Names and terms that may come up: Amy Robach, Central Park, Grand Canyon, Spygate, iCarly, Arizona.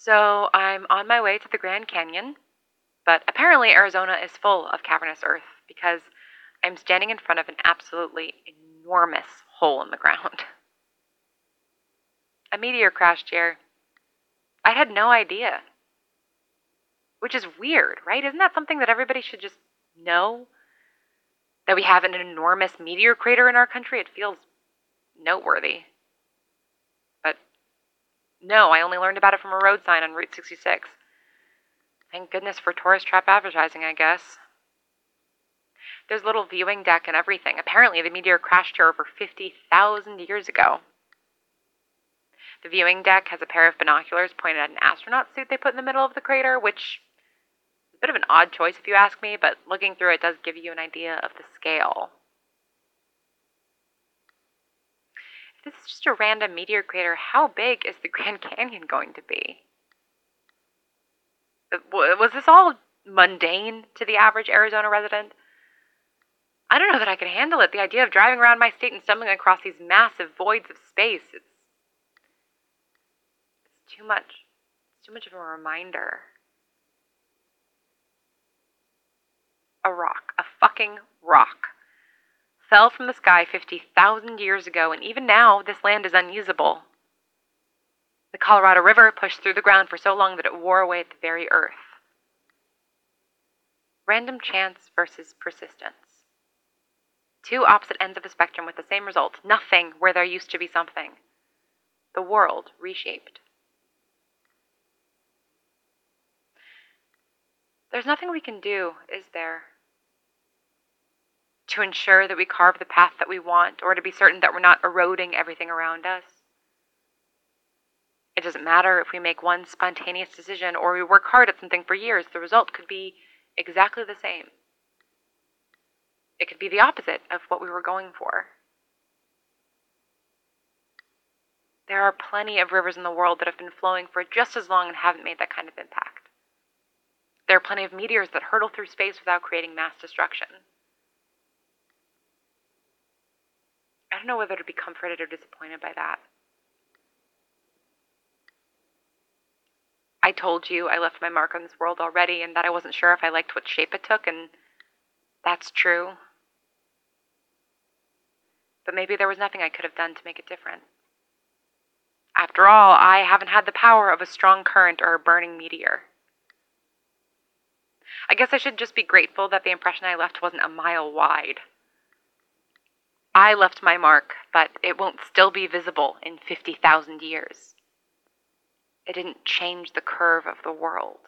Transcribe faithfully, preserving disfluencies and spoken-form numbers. So I'm on my way to the Grand Canyon, but apparently Arizona is full of cavernous earth because I'm standing in front of an absolutely enormous hole in the ground. A meteor crashed here. I had no idea. Which is weird, right? Isn't that something that everybody should just know? That we have an enormous meteor crater in our country? It feels noteworthy. But no, I only learned about it from a road sign on Route sixty-six. Thank goodness for tourist trap advertising, I guess. There's a little viewing deck and everything. Apparently, the meteor crashed here over fifty thousand years ago. The viewing deck has a pair of binoculars pointed at an astronaut suit they put in the middle of the crater, which is a bit of an odd choice if you ask me, but looking through it does give you an idea of the scale. If this is just a random meteor crater, how big is the Grand Canyon going to be? Was this all mundane to the average Arizona resident? I don't know that I can handle it. The idea of driving around my state and stumbling across these massive voids of space, it's Too much, too much of a reminder. A rock, a fucking rock, fell from the sky fifty thousand years ago, and even now, this land is unusable. The Colorado River pushed through the ground for so long that it wore away at the very earth. Random chance versus persistence. Two opposite ends of a spectrum with the same result, nothing where there used to be something. The world reshaped. There's nothing we can do, is there, to ensure that we carve the path that we want or to be certain that we're not eroding everything around us? It doesn't matter if we make one spontaneous decision or we work hard at something for years. The result could be exactly the same. It could be the opposite of what we were going for. There are plenty of rivers in the world that have been flowing for just as long and haven't made that kind of impact. There are plenty of meteors that hurtle through space without creating mass destruction. I don't know whether to be comforted or disappointed by that. I told you I left my mark on this world already and that I wasn't sure if I liked what shape it took, and that's true. But maybe there was nothing I could have done to make it different. After all, I haven't had the power of a strong current or a burning meteor. I guess I should just be grateful that the impression I left wasn't a mile wide. I left my mark, but it won't still be visible in fifty thousand years. It didn't change the curve of the world.